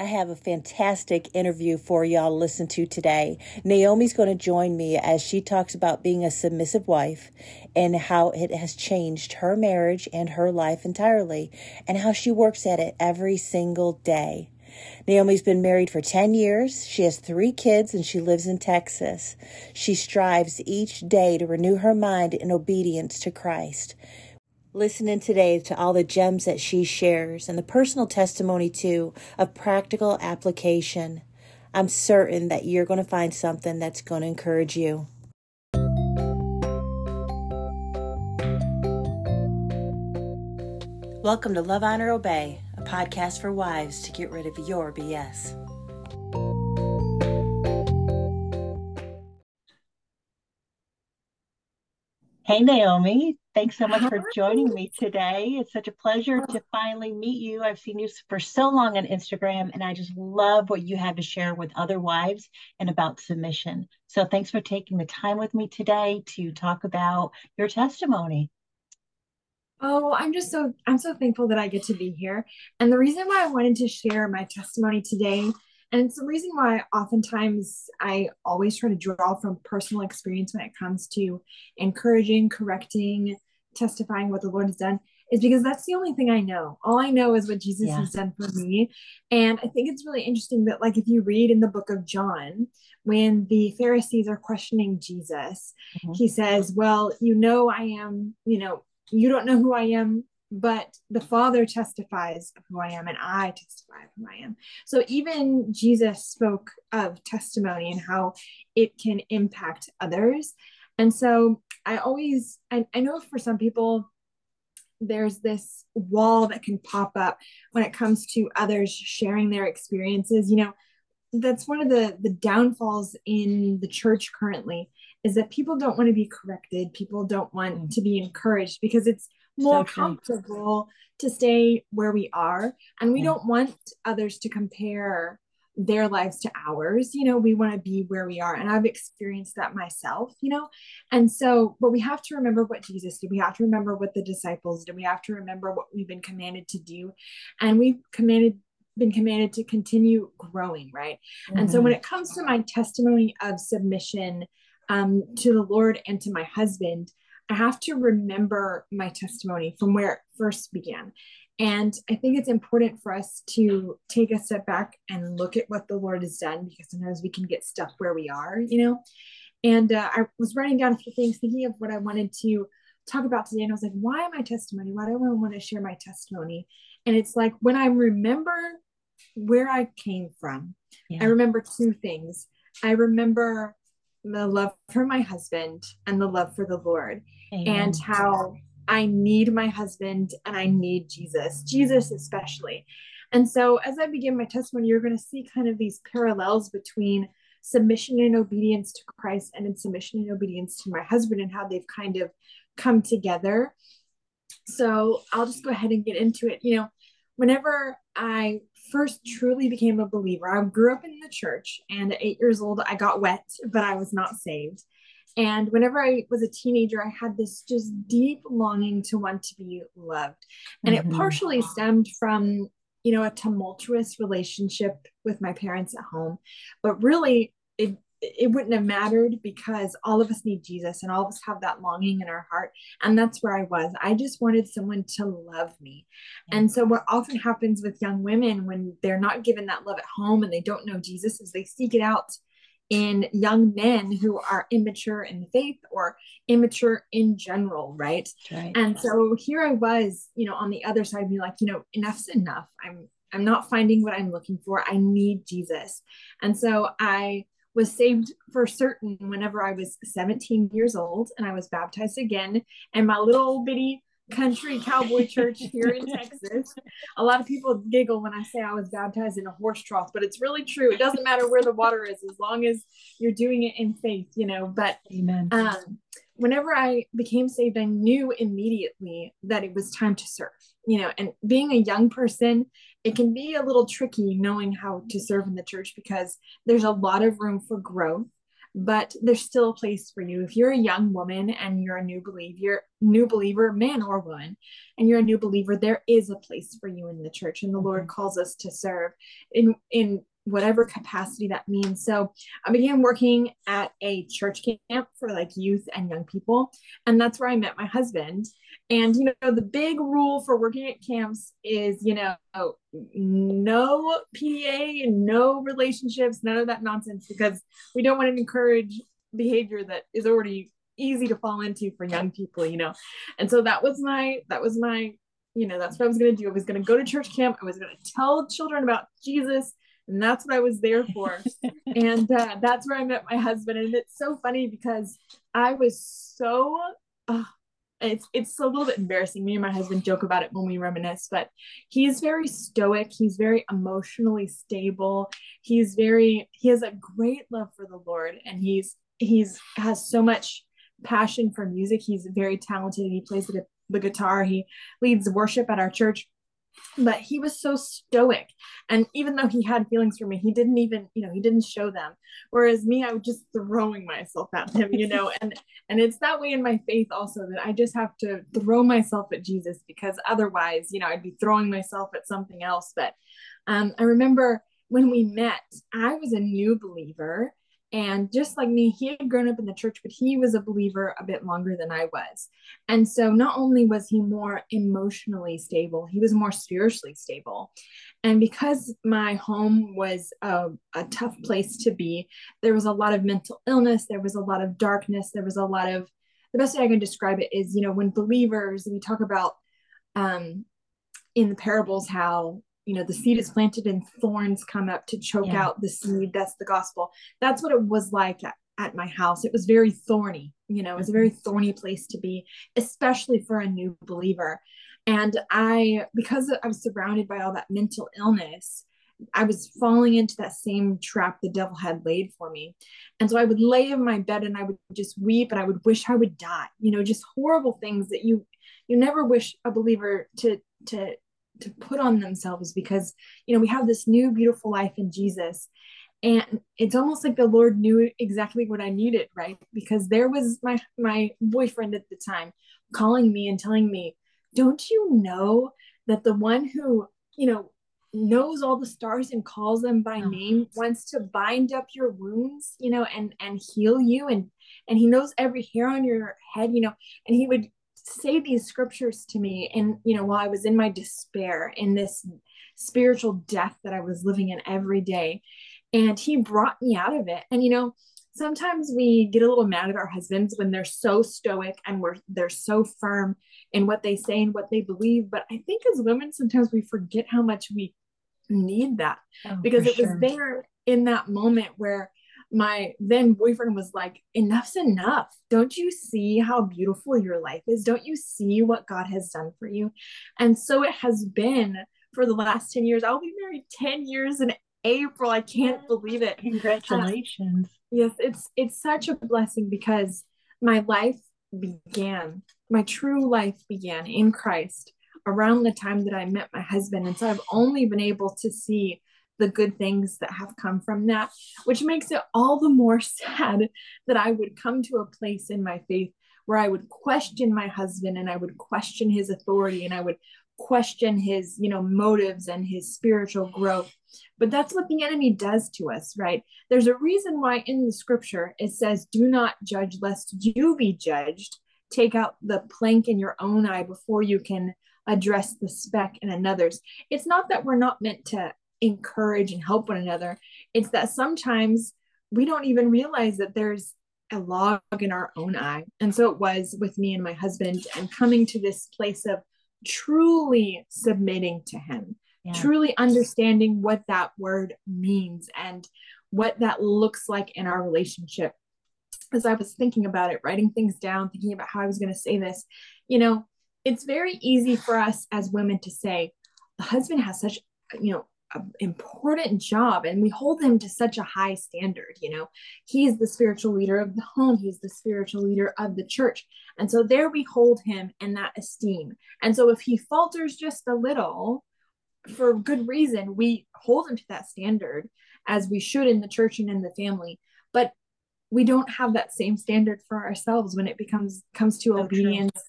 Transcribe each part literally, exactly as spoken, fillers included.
I have a fantastic interview for y'all to listen to today. Naomi's going to join me as she talks about being a submissive wife and how it has changed her marriage and her life entirely and how she works at it every single day. Naomi's been married for ten years. She has three kids and she lives in Texas. She strives each day to renew her mind in obedience to Christ. Listening today to all the gems that she shares and the personal testimony, too, of practical application. I'm certain that you're going to find something that's going to encourage you. Welcome to Love, Honor, Obey, a podcast for wives to get rid of your B S. Hey, Naomi. Thanks so much for joining me today. It's such a pleasure to finally meet you. I've seen you for so long on Instagram, and I just love what you have to share with other wives and about submission. So thanks for taking the time with me today to talk about your testimony. Oh, I'm just so, I'm so thankful that I get to be here. And the reason why I wanted to share my testimony today, and it's the reason why oftentimes I always try to draw from personal experience when it comes to encouraging, correcting, testifying what the Lord has done, is because that's the only thing I know. All I know is what Jesus yeah. has done for me. And I think it's really interesting that, like, if you read in the book of John, when the Pharisees are questioning Jesus, mm-hmm. he says, well, you know, I am, you know, you don't know who I am, but the Father testifies of who I am, and I testify of who I am. So even Jesus spoke of testimony and how it can impact others. And so I always, I, I know for some people, there's this wall that can pop up when it comes to others sharing their experiences. You know, that's one of the, the downfalls in the church currently, is that people don't want to be corrected. People don't want mm. to be encouraged, because it's more so comfortable to stay where we are. And we yeah. don't want others to compare their lives to ours. You know, we want to be where we are. And I've experienced that myself, you know? And so, but we have to remember what Jesus did. We have to remember what the disciples did. We have to remember what we've been commanded to do. And we've commanded been commanded to continue growing, right? Mm-hmm. And so when it comes to my testimony of submission um, to the Lord and to my husband, I have to remember my testimony from where it first began. And I think it's important for us to take a step back and look at what the Lord has done, because sometimes we can get stuck where we are, you know? And uh, I was writing down a few things, thinking of what I wanted to talk about today. And I was like, why my testimony? Why do I want to share my testimony? And it's like, when I remember where I came from, yeah. I remember two things. I remember the love for my husband and the love for the Lord. Amen. And how I need my husband and I need Jesus, Jesus especially. And so as I begin my testimony, you're going to see kind of these parallels between submission and obedience to Christ and in submission and obedience to my husband, and how they've kind of come together. So I'll just go ahead and get into it. You know, whenever I first truly became a believer, I grew up in the church, and at eight years old, I got wet, but I was not saved. And whenever I was a teenager, I had this just deep longing to want to be loved. And mm-hmm. it partially stemmed from, you know, a tumultuous relationship with my parents at home, but really it It wouldn't have mattered, because all of us need Jesus and all of us have that longing in our heart. And that's where I was. I just wanted someone to love me. And so what often happens with young women when they're not given that love at home and they don't know Jesus is they seek it out in young men who are immature in the faith or immature in general, right? right. And so here I was, you know, on the other side, be like, you know, enough's enough. I'm, I'm not finding what I'm looking for. I need Jesus. And so I was saved for certain whenever I was seventeen years old, and I was baptized again in my little bitty country cowboy church here in Texas. A lot of people giggle when I say I was baptized in a horse trough, but it's really true. It doesn't matter where the water is, as long as you're doing it in faith, you know, but Amen. Um, whenever I became saved, I knew immediately that it was time to serve, you know, and being a young person, it can be a little tricky knowing how to serve in the church, because there's a lot of room for growth. but there's still a place for you. If you're a young woman and you're a new believer, new believer, man or woman, and you're a new believer, there is a place for you in the church. And the Lord calls us to serve in, in whatever capacity that means. So I began working at a church camp for like youth and young people. And that's where I met my husband. And, you know, the big rule for working at camps is, you know, no P D A and no relationships, none of that nonsense, because we don't want to encourage behavior that is already easy to fall into for young people, you know? And so that was my, that was my, you know, that's what I was going to do. I was going to go to church camp. I was going to tell children about Jesus. And that's what I was there for. And uh, that's where I met my husband. And it's so funny because I was so, uh, it's, it's a little bit embarrassing. Me and my husband joke about it when we reminisce, but he's very stoic. He's very emotionally stable. He's very, he has a great love for the Lord. And he's, he's has so much passion for music. He's very talented. He plays the, the guitar. He leads worship at our church. But he was so stoic. And even though he had feelings for me, he didn't even, you know, he didn't show them. Whereas me, I was just throwing myself at him, you know, and, and it's that way in my faith also, that I just have to throw myself at Jesus, because otherwise, you know, I'd be throwing myself at something else. But um, I remember when we met, I was a new believer. And just like me, he had grown up in the church, but he was a believer a bit longer than I was. And so not only was he more emotionally stable, he was more spiritually stable. And because my home was a, a tough place to be, there was a lot of mental illness. There was a lot of darkness. There was a lot of, the best way I can describe it is, you know, when believers, we talk about um, in the parables, how, you know, the seed is planted and thorns come up to choke yeah. out the seed. That's the gospel. That's what it was like at, at my house. It was very thorny, you know, it was a very thorny place to be, especially for a new believer. And I, because I was surrounded by all that mental illness, I was falling into that same trap the devil had laid for me. And so I would lay in my bed and I would just weep and I would wish I would die, you know, just horrible things that you, you never wish a believer to, to, to put on themselves, because, you know, we have this new beautiful life in Jesus. And it's almost like the Lord knew exactly what I needed, right? Because there was my, my boyfriend at the time calling me and telling me, don't you know that the one who, you know, knows all the stars and calls them by name wants to bind up your wounds, you know, and, and heal you. And, and he knows every hair on your head, you know, and he would say these scriptures to me. And, you know, while I was in my despair, in this spiritual death that I was living in every day, and he brought me out of it. And, you know, sometimes we get a little mad at our husbands when they're so stoic and we're, they're so firm in what they say and what they believe. But I think as women, sometimes we forget how much we need that, oh, because it was sure. there in that moment where my then boyfriend was like, enough's enough. Don't you see how beautiful your life is? Don't you see what God has done for you? And so it has been for the last ten years. I'll be married ten years in April. I can't believe it. Congratulations. Uh, yes. It's, it's such a blessing, because my life began, my true life began in Christ around the time that I met my husband. And so I've only been able to see the good things that have come from that, which makes it all the more sad that I would come to a place in my faith where I would question my husband, and I would question his authority, and I would question his, you know, motives and his spiritual growth. But that's what the enemy does to us, right? There's a reason why in the scripture it says, do not judge lest you be judged. Take out the plank in your own eye before you can address the speck in another's. It's not that we're not meant to encourage and help one another. It's that sometimes we don't even realize that there's a log in our own eye. And so it was with me and my husband, and coming to this place of truly submitting to him, yeah. truly understanding what that word means and what that looks like in our relationship. As I was thinking about it, writing things down, thinking about how I was going to say this, you know, it's very easy for us as women to say, the husband has such, you know, an important job, and we hold him to such a high standard. You know, he's the spiritual leader of the home. He's the spiritual leader of the church. And so there we hold him in that esteem. And so if he falters just a little for good reason, we hold him to that standard, as we should in the church and in the family. But we don't have that same standard for ourselves when it becomes comes to so obedience true.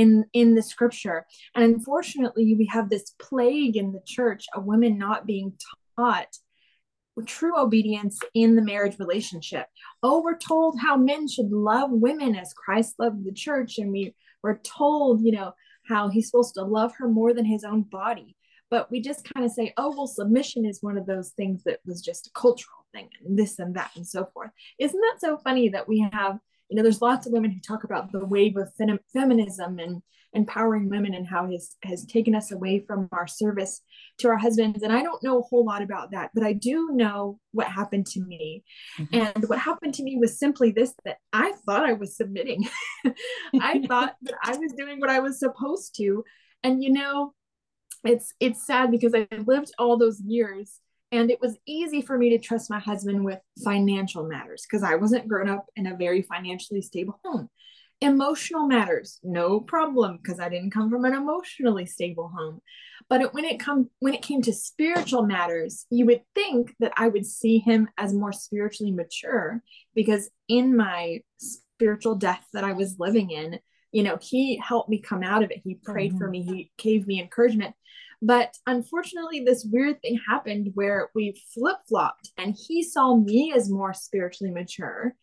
in in the scripture. And unfortunately, we have this plague in the church of women not being taught true obedience in the marriage relationship. Oh, we're told how men should love women as Christ loved the church. And we we're told, you know, how he's supposed to love her more than his own body. But we just kind of say, oh, well, submission is one of those things that was just a cultural thing and this and that and so forth. Isn't that so funny that we have, you know, there's lots of women who talk about the wave of fem- feminism and empowering women and how it has taken us away from our service to our husbands. And I don't know a whole lot about that, but I do know what happened to me. Mm-hmm. And what happened to me was simply this, that I thought I was submitting. I thought that I was doing what I was supposed to. And, you know, It's it's sad because I lived all those years and it was easy for me to trust my husband with financial matters because I wasn't grown up in a very financially stable home. Emotional matters, no problem, because I didn't come from an emotionally stable home. But it, when it come when it came to spiritual matters, you would think that I would see him as more spiritually mature because in my spiritual death that I was living in, you know, he helped me come out of it. He prayed mm-hmm. for me. He gave me encouragement. But unfortunately, this weird thing happened where we flip-flopped and he saw me as more spiritually mature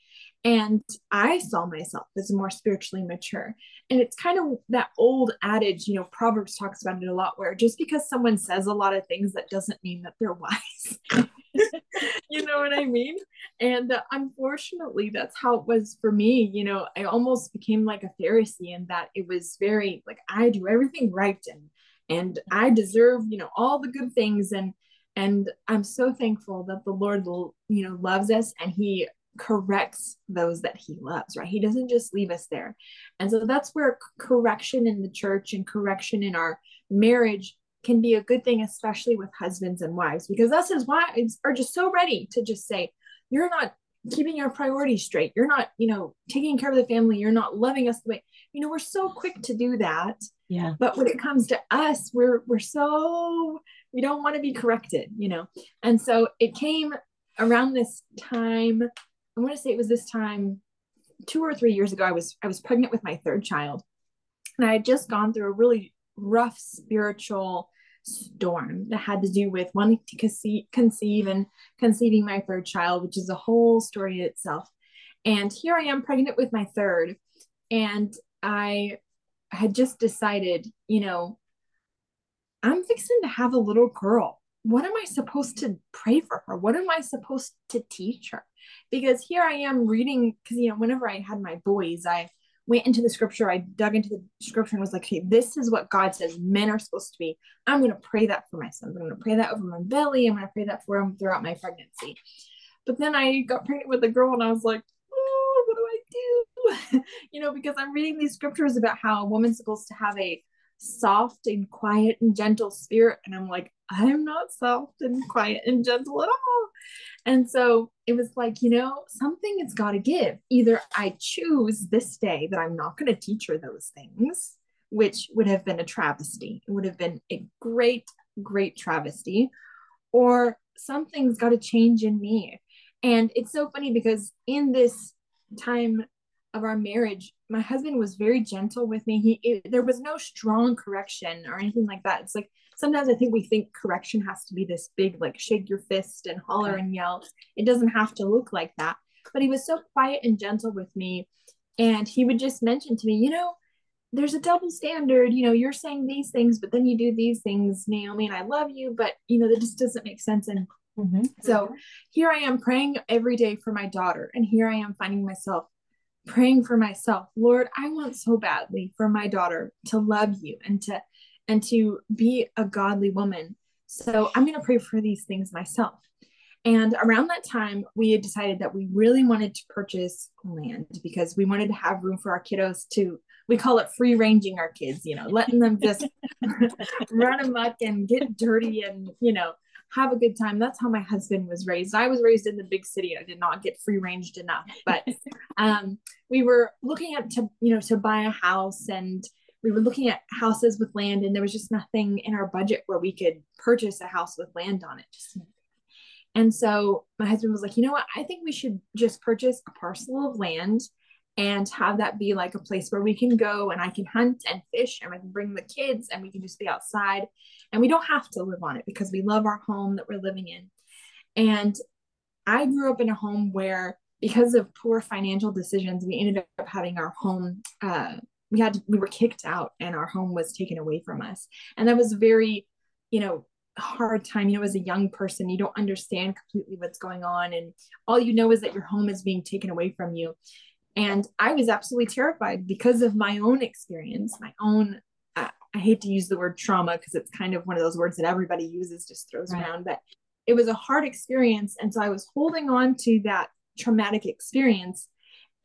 and I saw myself as more spiritually mature. And it's kind of that old adage, you know, Proverbs talks about it a lot, where just because someone says a lot of things, that doesn't mean that they're wise. You know what I mean? And uh, unfortunately, that's how it was for me. You know, I almost became like a Pharisee in that it was very like, I do everything right and and I deserve, you know, all the good things. And and I'm so thankful that the Lord, you know, loves us and he corrects those that he loves, right? He doesn't just leave us there. And so that's where correction in the church and correction in our marriage can be a good thing, especially with husbands and wives, because us as wives are just so ready to just say, you're not keeping your priorities straight. You're not, you know, taking care of the family. You're not loving us the way, you know, we're so quick to do that. Yeah. But when it comes to us, we're, we're so, we don't want to be corrected, you know? And so it came around this time. I want to say it was this time two or three years ago, I was, I was pregnant with my third child and I had just gone through a really rough spiritual storm that had to do with wanting to conceive, conceive and conceiving my third child, which is a whole story in itself. And here I am pregnant with my third. And I had just decided, you know, I'm fixing to have a little girl. What am I supposed to pray for her? What am I supposed to teach her? Because here I am reading, because, you know, whenever I had my boys, I went into the scripture, I dug into the scripture and was like, hey, this is what God says men are supposed to be. I'm going to pray that for my sons. I'm going to pray that over my belly. I'm going to pray that for him throughout my pregnancy. But then I got pregnant with a girl and I was like, oh, what do I do? You know, because I'm reading these scriptures about how a woman's supposed to have a soft and quiet and gentle spirit. And I'm like, I'm not soft and quiet and gentle at all. And so it was like, you know, something it's got to give. Either I choose this day that I'm not going to teach her those things, which would have been a travesty. It would have been a great, great travesty, or something's got to change in me. And it's so funny because in this time of our marriage, my husband was very gentle with me. He, it, there was no strong correction or anything like that. It's like, sometimes I think we think correction has to be this big, like shake your fist and holler okay. and yell. It doesn't have to look like that. But he was so quiet and gentle with me. And he would just mention to me, you know, there's a double standard, you know, you're saying these things, but then you do these things, Naomi, and I love you, but you know, that just doesn't make sense. And mm-hmm. so here I am praying every day for my daughter. And here I am finding myself praying for myself. Lord, I want so badly for my daughter to love you and to and to be a godly woman. So I'm going to pray for these things myself. And around that time, we had decided that we really wanted to purchase land because we wanted to have room for our kiddos to, we call it free ranging our kids, you know, letting them just run amok and get dirty and, you know, have a good time. That's how my husband was raised. I was raised in the big city. I did not get free ranged enough, but um, we were looking at, to, you know, to buy a house and we were looking at houses with land and there was just nothing in our budget where we could purchase a house with land on it. And so my husband was like, you know what, I think we should just purchase a parcel of land and have that be like a place where we can go and I can hunt and fish and I can bring the kids and we can just be outside and we don't have to live on it because we love our home that we're living in. And I grew up in a home where, because of poor financial decisions, we ended up having our home, uh, we had, to, we were kicked out and our home was taken away from us. And that was very, you know, hard time. You know, as a young person, you don't understand completely what's going on. And all you know is that your home is being taken away from you. And I was absolutely terrified because of my own experience, my own, uh, I hate to use the word trauma because it's kind of one of those words that everybody uses, just throws right. around, but it was a hard experience. And so I was holding on to that traumatic experience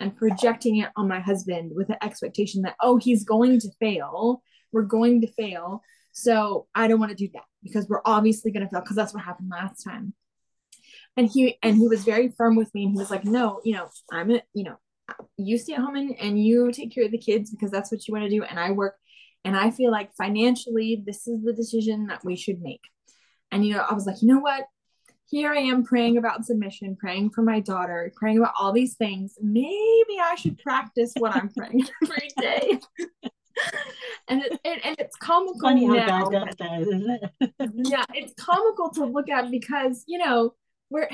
and projecting it on my husband with the expectation that, oh, he's going to fail. We're going to fail. So I don't want to do that because we're obviously going to fail because that's what happened last time. And he, and he was very firm with me and he was like, no, you know, I'm a, you know, you stay at home and, and you take care of the kids because that's what you want to do. And I work, and I feel like financially, this is the decision that we should make. And, you know, I was like, you know what? Here I am praying about submission, praying for my daughter, praying about all these things. Maybe I should practice what I'm praying every day. And it, it and it's comical Funny now. How God does, isn't it? Yeah, it's comical to look at because, you know, we're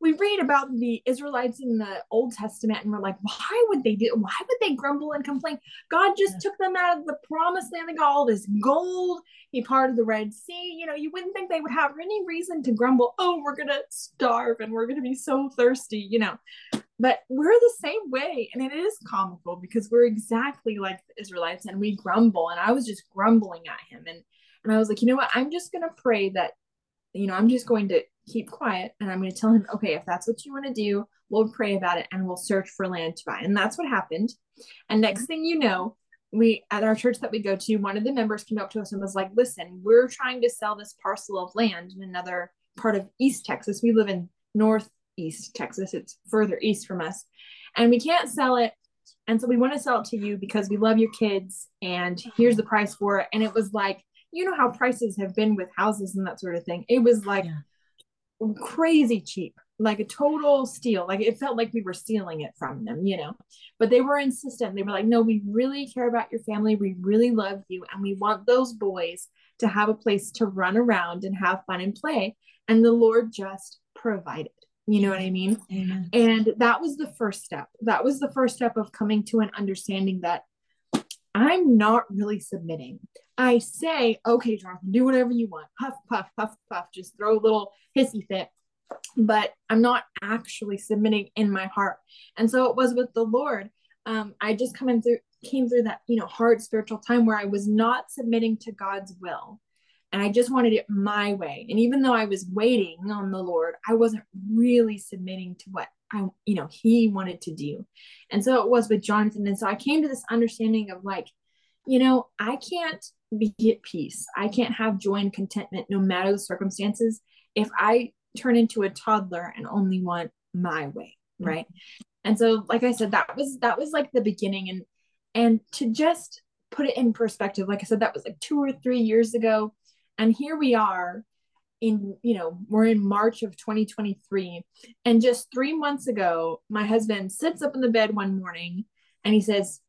we read about the Israelites in the Old Testament and we're like, why would they do? Why would they grumble and complain? God just yeah. took them out of the promised land. They got all this gold. He parted the Red Sea. You know, you wouldn't think they would have any reason to grumble. Oh, we're going to starve and we're going to be so thirsty, you know, but we're the same way. And it is comical because we're exactly like the Israelites and we grumble. And I was just grumbling at him. And, and I was like, you know what? I'm just going to pray that, you know, I'm just going to keep quiet. And I'm going to tell him, okay, if that's what you want to do, we'll pray about it and we'll search for land to buy. And that's what happened. And next thing you know, we, at our church that we go to, one of the members came up to us and was like, listen, we're trying to sell this parcel of land in another part of East Texas. We live in Northeast Texas. It's further east from us and we can't sell it. And so we want to sell it to you because we love your kids and here's the price for it. And it was like, you know how prices have been with houses and that sort of thing. It was like, yeah. crazy cheap, like a total steal. Like it felt like we were stealing it from them, you know, but they were insistent. They were like, no, we really care about your family. We really love you. And we want those boys to have a place to run around and have fun and play. And the Lord just provided, you know what I mean? Amen. And that was the first step. That was the first step of coming to an understanding that I'm not really submitting. I say, okay, Jonathan, do whatever you want. Huff, puff, huff, puff, just throw a little hissy fit. But I'm not actually submitting in my heart. And so it was with the Lord. Um, I just come in through, came through that, you know, hard spiritual time where I was not submitting to God's will. And I just wanted it my way. And even though I was waiting on the Lord, I wasn't really submitting to what I, you know, he wanted to do. And so it was with Jonathan. And so I came to this understanding of like, you know, I can't be at peace. I can't have joy and contentment no matter the circumstances if I turn into a toddler and only want my way. Right. Mm-hmm. And so, like I said, that was, that was like the beginning. And, and to just put it in perspective, like I said, that was like two or three years ago. And here we are in, you know, we're in March of twenty twenty-three. And just three months ago, my husband sits up in the bed one morning and he says,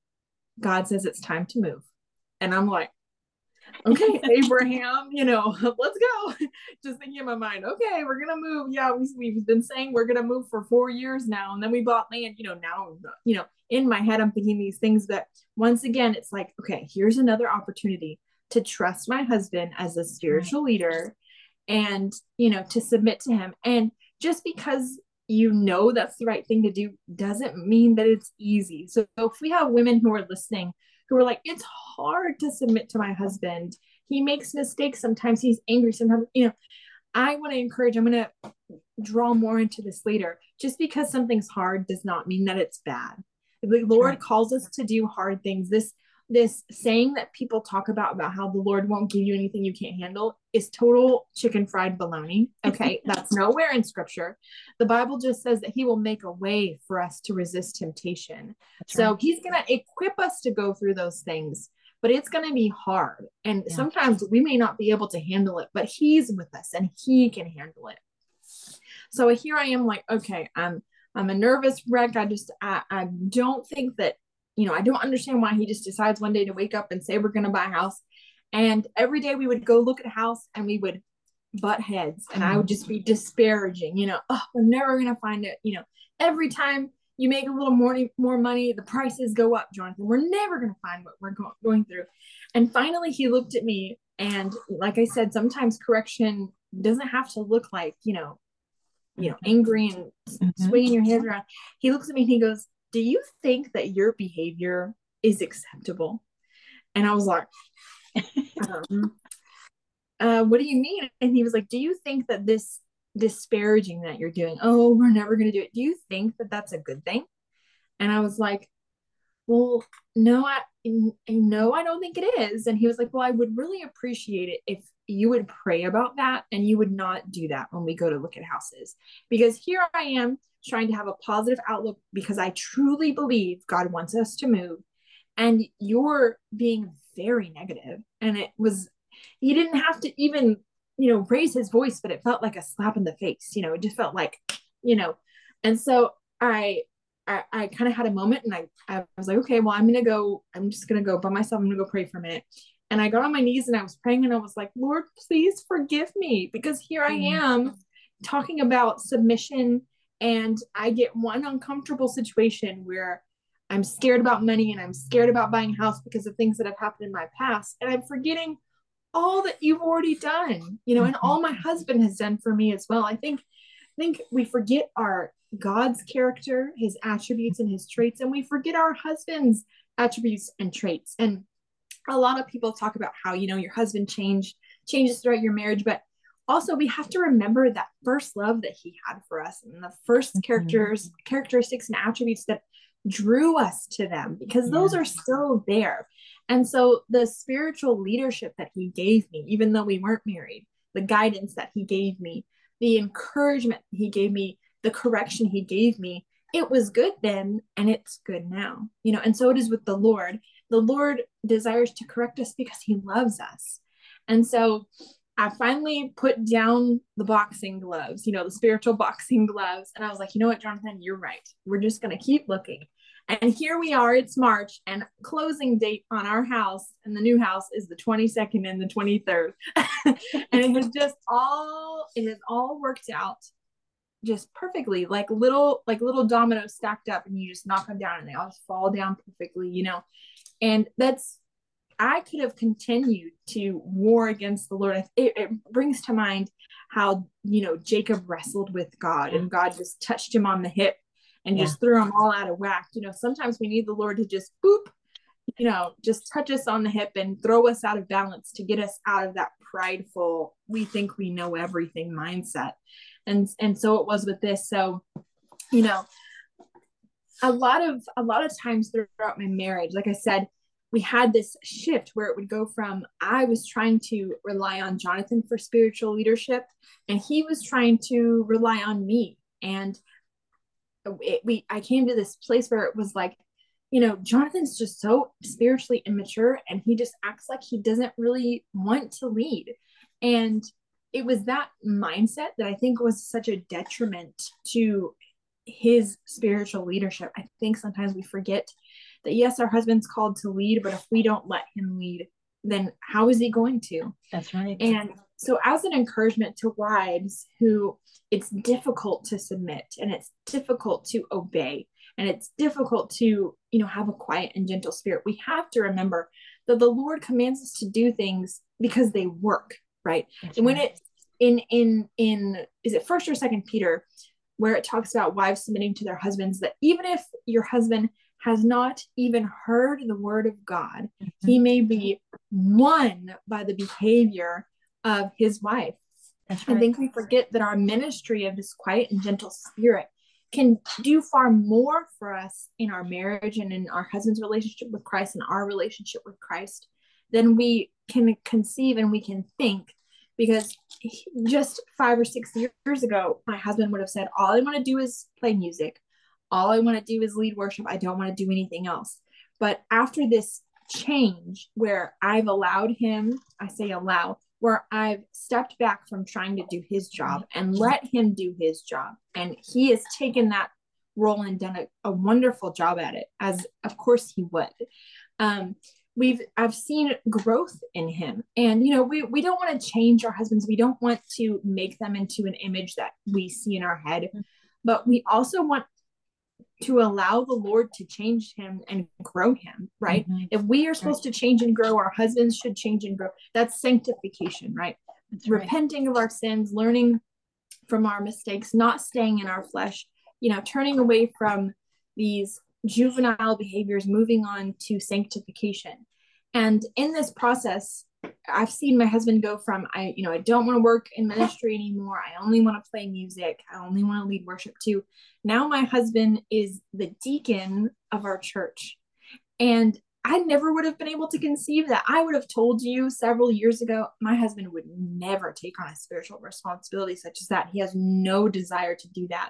God says it's time to move. And I'm like, okay, Abraham, you know, let's go. Just thinking in my mind, okay, we're going to move. Yeah. We, we've been saying we're going to move for four years now. And then we bought land, you know, now, you know, in my head, I'm thinking these things that once again, it's like, okay, here's another opportunity to trust my husband as a spiritual leader and, you know, to submit to him. And just because you know, that's the right thing to do doesn't mean that it's easy. So if we have women who are listening, who are like, it's hard to submit to my husband. He makes mistakes. Sometimes he's angry. Sometimes, you know, I want to encourage, I'm going to draw more into this later. Just because something's hard does not mean that it's bad. The Lord calls us to do hard things. This, this saying that people talk about, about how the Lord won't give you anything you can't handle is total chicken fried baloney. Okay. That's nowhere in scripture. The Bible just says that he will make a way for us to resist temptation. That's so right. He's going to equip us to go through those things, but it's going to be hard. And yeah. sometimes we may not be able to handle it, but he's with us and he can handle it. So here I am like, okay, I'm, I'm a nervous wreck. I just, I, I don't think that, you know, I don't understand why he just decides one day to wake up and say, we're going to buy a house. And every day we would go look at a house and we would butt heads, and I would just be disparaging, you know, oh, we're never going to find it. You know, every time you make a little more, more money, the prices go up, Jonathan. We're never going to find what we're go- going through. And finally he looked at me, and like I said, sometimes correction doesn't have to look like, you know, you know, angry and mm-hmm. swinging your hands around. He looks at me and he goes, do you think that your behavior is acceptable? And I was like, um, uh, what do you mean? And he was like, do you think that this disparaging that you're doing, oh, we're never going to do it, do you think that that's a good thing? And I was like, well, no, I, no, I don't think it is. And he was like, well, I would really appreciate it if you would pray about that and you would not do that when we go to look at houses, because here I am trying to have a positive outlook because I truly believe God wants us to move, and you're being very negative. And it was, he didn't have to even, you know, raise his voice, but it felt like a slap in the face, you know, it just felt like, you know, and so I, I, I kind of had a moment, and I, I was like, okay, well, I'm going to go, I'm just going to go by myself. I'm going to go pray for a minute. And I got on my knees and I was praying, and I was like, Lord, please forgive me, because here I am talking about submission, and I get one uncomfortable situation where I'm scared about money and I'm scared about buying a house because of things that have happened in my past. And I'm forgetting all that you've already done, you know, and all my husband has done for me as well. I think, I think we forget our God's character, his attributes and his traits, and we forget our husband's attributes and traits. And a lot of people talk about how, you know, your husband change changes throughout your marriage, but also we have to remember that first love that he had for us, and the first characters, mm-hmm. characteristics and attributes that drew us to them, because yeah. those are still there. And so the spiritual leadership that he gave me, even though we weren't married, the guidance that he gave me, the encouragement he gave me, the correction he gave me, it was good then, and it's good now, you know, and so it is with the Lord. The Lord desires to correct us because he loves us. And so I finally put down the boxing gloves, you know, the spiritual boxing gloves. And I was like, you know what, Jonathan, you're right. We're just going to keep looking. And here we are, it's March, and closing date on our house and the new house is the twenty-second and the twenty-third. And it was just all, it has all worked out just perfectly, like little, like little dominoes stacked up, and you just knock them down and they all just fall down perfectly, you know? And that's, I could have continued to war against the Lord. It, it brings to mind how, you know, Jacob wrestled with God, and God just touched him on the hip and yeah. just threw him all out of whack. You know, sometimes we need the Lord to just boop, you know, just touch us on the hip and throw us out of balance to get us out of that prideful, we think we know everything mindset. And, and so it was with this. So, you know, a lot of, a lot of times throughout my marriage, like I said, we had this shift where it would go from, I was trying to rely on Jonathan for spiritual leadership, and he was trying to rely on me. And it, we, I came to this place where it was like, you know, Jonathan's just so spiritually immature, and he just acts like he doesn't really want to lead. And it was that mindset that I think was such a detriment to his spiritual leadership. I think sometimes we forget that, yes, our husband's called to lead, but if we don't let him lead, then how is he going to? That's right. And so as an encouragement to wives who, it's difficult to submit, and it's difficult to obey, and it's difficult to, you know, have a quiet and gentle spirit, we have to remember that the Lord commands us to do things because they work, right? That's and when right. it, in, in, in, is it first or second Peter, where it talks about wives submitting to their husbands, that even if your husband has not even heard the word of God, mm-hmm. he may be won by the behavior of his wife. That's right. I think we forget that our ministry of this quiet and gentle spirit can do far more for us in our marriage and in our husband's relationship with Christ and our relationship with Christ than we can conceive and we can think. Because just five or six years ago, my husband would have said, all I want to do is play music. All I want to do is lead worship. I don't want to do anything else. But after this change where I've allowed him, I say allow, where I've stepped back from trying to do his job and let him do his job. And he has taken that role and done a, a wonderful job at it, as of course he would. Um, we've, I've seen growth in him, and, you know, we, we don't want to change our husbands. We don't want to make them into an image that we see in our head, but we also want to allow the Lord to change him and grow him, right? Mm-hmm. If we are supposed right. to change and grow, our husbands should change and grow. That's sanctification, right? It's right. repenting of our sins, learning from our mistakes, not staying in our flesh, you know, turning away from these juvenile behaviors, moving on to sanctification. And in this process, I've seen my husband go from, I, you know, I don't want to work in ministry anymore. I only want to play music. I only want to lead worship too. Now my husband is the deacon of our church. And I never would have been able to conceive that. I would have told you several years ago, my husband would never take on a spiritual responsibility such as that. He has no desire to do that.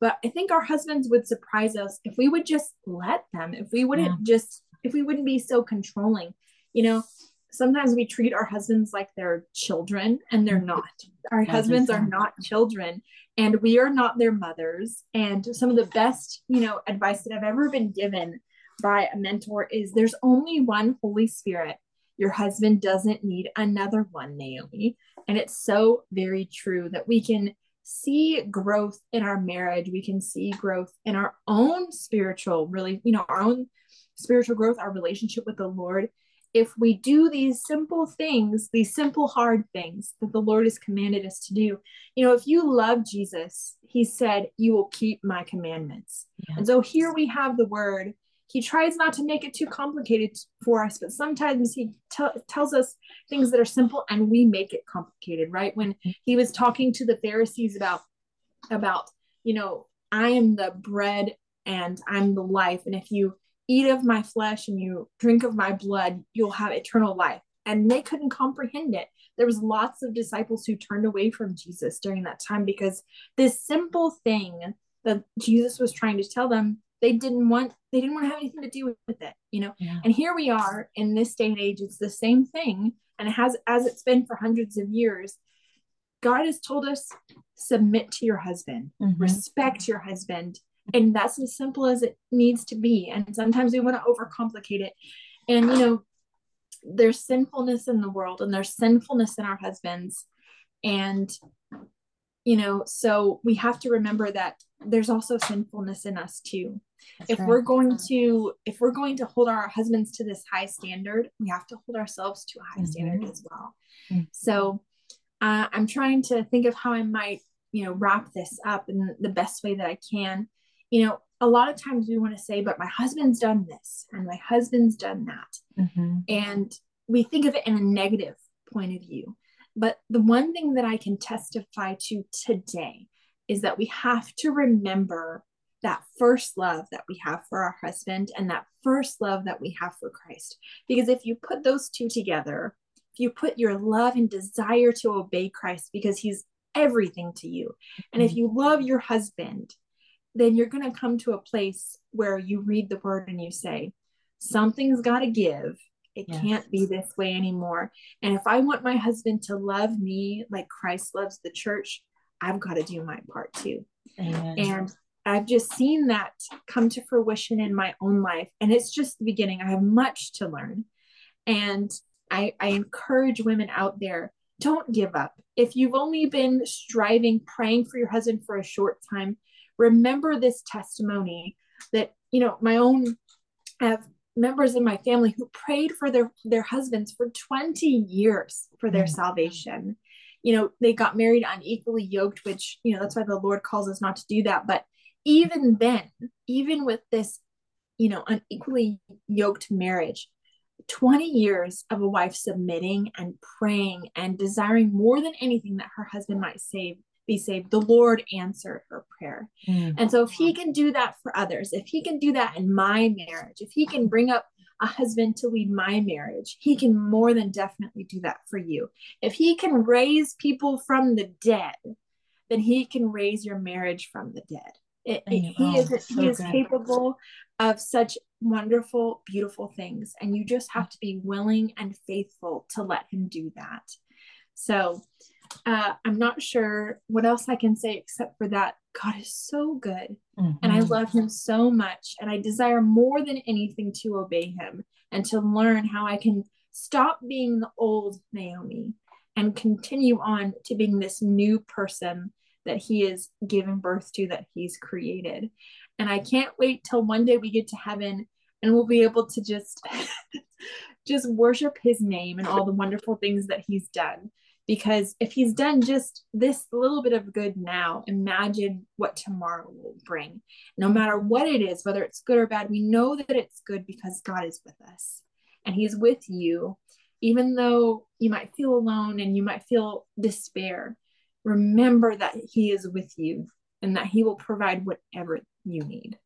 But I think our husbands would surprise us if we would just let them, if we wouldn't yeah. just, if we wouldn't be so controlling, you know. Sometimes we treat our husbands like they're children, and they're not. Our husbands are not children, and we are not their mothers. And some of the best, you know, advice that I've ever been given by a mentor is there's only one Holy Spirit. Your husband doesn't need another one, Naomi. And it's so very true that we can see growth in our marriage. We can see growth in our own spiritual, really, you know, our own spiritual growth, our relationship with the Lord, if we do these simple things, these simple, hard things that the Lord has commanded us to do. You know, if you love Jesus, he said, you will keep my commandments. Yeah. And so here we have the word. He tries not to make it too complicated for us, but sometimes he t- tells us things that are simple and we make it complicated, right? When he was talking to the Pharisees about, about, you know, I am the bread and I'm the life. And if you eat of my flesh and you drink of my blood, you'll have eternal life. And they couldn't comprehend it. There was lots of disciples who turned away from Jesus during that time because this simple thing that Jesus was trying to tell them, they didn't want, they didn't want to have anything to do with it, you know? Yeah. And here we are in this day and age, it's the same thing. And it has, as it's been for hundreds of years, God has told us, submit to your husband, mm-hmm. respect your husband. And that's as simple as it needs to be. And sometimes we want to overcomplicate it. And, you know, there's sinfulness in the world and there's sinfulness in our husbands. And, you know, so we have to remember that there's also sinfulness in us too. That's if right. we're going to, if we're going to hold our husbands to this high standard, we have to hold ourselves to a high mm-hmm. standard as well. Mm-hmm. So uh, I'm trying to think of how I might, you know, wrap this up in the best way that I can. You know, a lot of times we want to say, but my husband's done this and my husband's done that. Mm-hmm. And we think of it in a negative point of view. But the one thing that I can testify to today is that we have to remember that first love that we have for our husband and that first love that we have for Christ. Because if you put those two together, if you put your love and desire to obey Christ, because he's everything to you. And mm-hmm. if you love your husband, then you're going to come to a place where you read the word and you say, something's got to give. It yes. can't be this way anymore. And if I want my husband to love me like Christ loves the church, I've got to do my part too. Amen. And I've just seen that come to fruition in my own life. And it's just the beginning. I have much to learn. And I, I encourage women out there, don't give up. If you've only been striving, praying for your husband for a short time, remember this testimony that, you know, my own, I have members in my family who prayed for their, their husbands for twenty years for their mm-hmm. salvation. You know, they got married unequally yoked, which, you know, that's why the Lord calls us not to do that. But even then, even with this, you know, unequally yoked marriage, twenty years of a wife submitting and praying and desiring more than anything that her husband might save. Be saved, the Lord answered her prayer. Mm. And so if he can do that for others, if he can do that in my marriage, if he can bring up a husband to lead my marriage, he can more than definitely do that for you. If he can raise people from the dead, then he can raise your marriage from the dead. It, it, he is, so he is capable of such wonderful, beautiful things. And you just have to be willing and faithful to let him do that. So uh, I'm not sure what else I can say except for that God is so good, mm-hmm. and I love him so much, and I desire more than anything to obey him and to learn how I can stop being the old Naomi and continue on to being this new person that he has given birth to, that he's created. And I can't wait till one day we get to heaven and we'll be able to just, just worship his name and all the wonderful things that he's done. Because if he's done just this little bit of good now, imagine what tomorrow will bring. No matter what it is, whether it's good or bad, we know that it's good because God is with us and he's with you. Even though you might feel alone and you might feel despair, remember that he is with you and that he will provide whatever you need.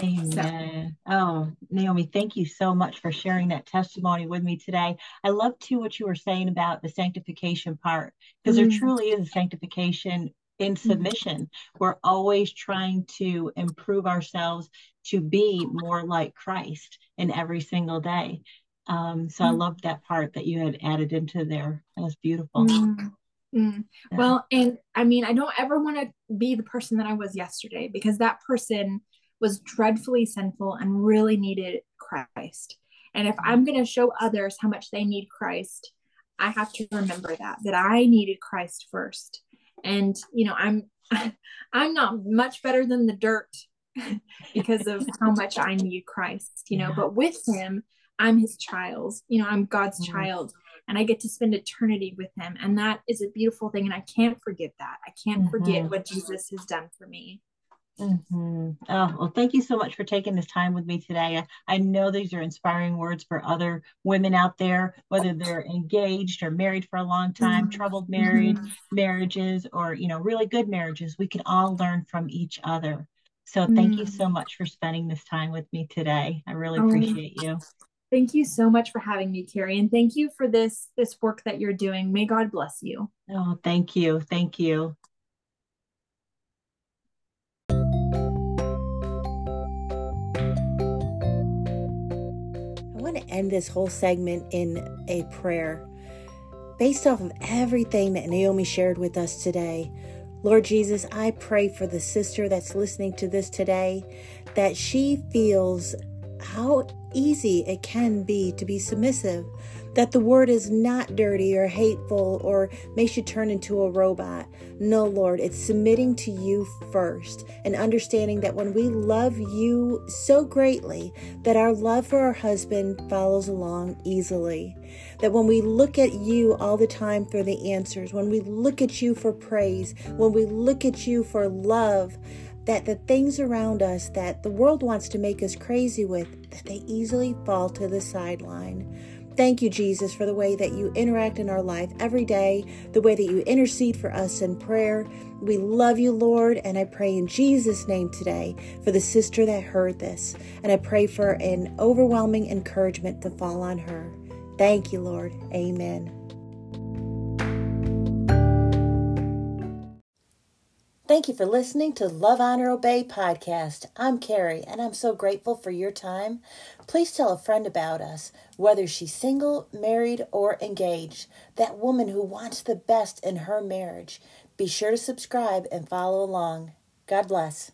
Amen. So. Oh, Naomi, thank you so much for sharing that testimony with me today. I love too what you were saying about the sanctification part, because mm-hmm. there truly is sanctification in submission. Mm-hmm. We're always trying to improve ourselves to be more like Christ in every single day. Um, so mm-hmm. I love that part that you had added into there. That was beautiful. Mm-hmm. Mm. Yeah. Well, and I mean, I don't ever want to be the person that I was yesterday, because that person was dreadfully sinful and really needed Christ. And if I'm going to show others how much they need Christ, I have to remember that, that I needed Christ first. And, you know, I'm, I'm not much better than the dirt because of how much I need Christ, you know, yeah. but with him, I'm his child, you know, I'm God's mm-hmm. child. And I get to spend eternity with him. And that is a beautiful thing. And I can't forget that. I can't mm-hmm. forget what Jesus has done for me. Mm-hmm. Oh, well, thank you so much for taking this time with me today. I, I know these are inspiring words for other women out there, whether they're engaged or married for a long time, mm-hmm. troubled married mm-hmm. marriages, or, you know, really good marriages. We can all learn from each other. So thank mm-hmm. you so much for spending this time with me today. I really oh. appreciate you. Thank you so much for having me, Carrie. And thank you for this, this work that you're doing. May God bless you. Oh, thank you. Thank you. I want to end this whole segment in a prayer. Based off of everything that Naomi shared with us today, Lord Jesus, I pray for the sister that's listening to this today, that she feels how easy it can be to be submissive, that the word is not dirty or hateful or makes you turn into a robot. No, Lord, it's submitting to you first and understanding that when we love you so greatly, that our love for our husband follows along easily. That when we look at you all the time for the answers, when we look at you for praise, when we look at you for love, that the things around us that the world wants to make us crazy with, that they easily fall to the sideline. Thank you, Jesus, for the way that you interact in our life every day, the way that you intercede for us in prayer. We love you, Lord, and I pray in Jesus' name today for the sister that heard this, and I pray for an overwhelming encouragement to fall on her. Thank you, Lord. Amen. Thank you for listening to Love, Honor, Obey podcast. I'm Carrie, and I'm so grateful for your time. Please tell a friend about us, whether she's single, married, or engaged, that woman who wants the best in her marriage. Be sure to subscribe and follow along. God bless.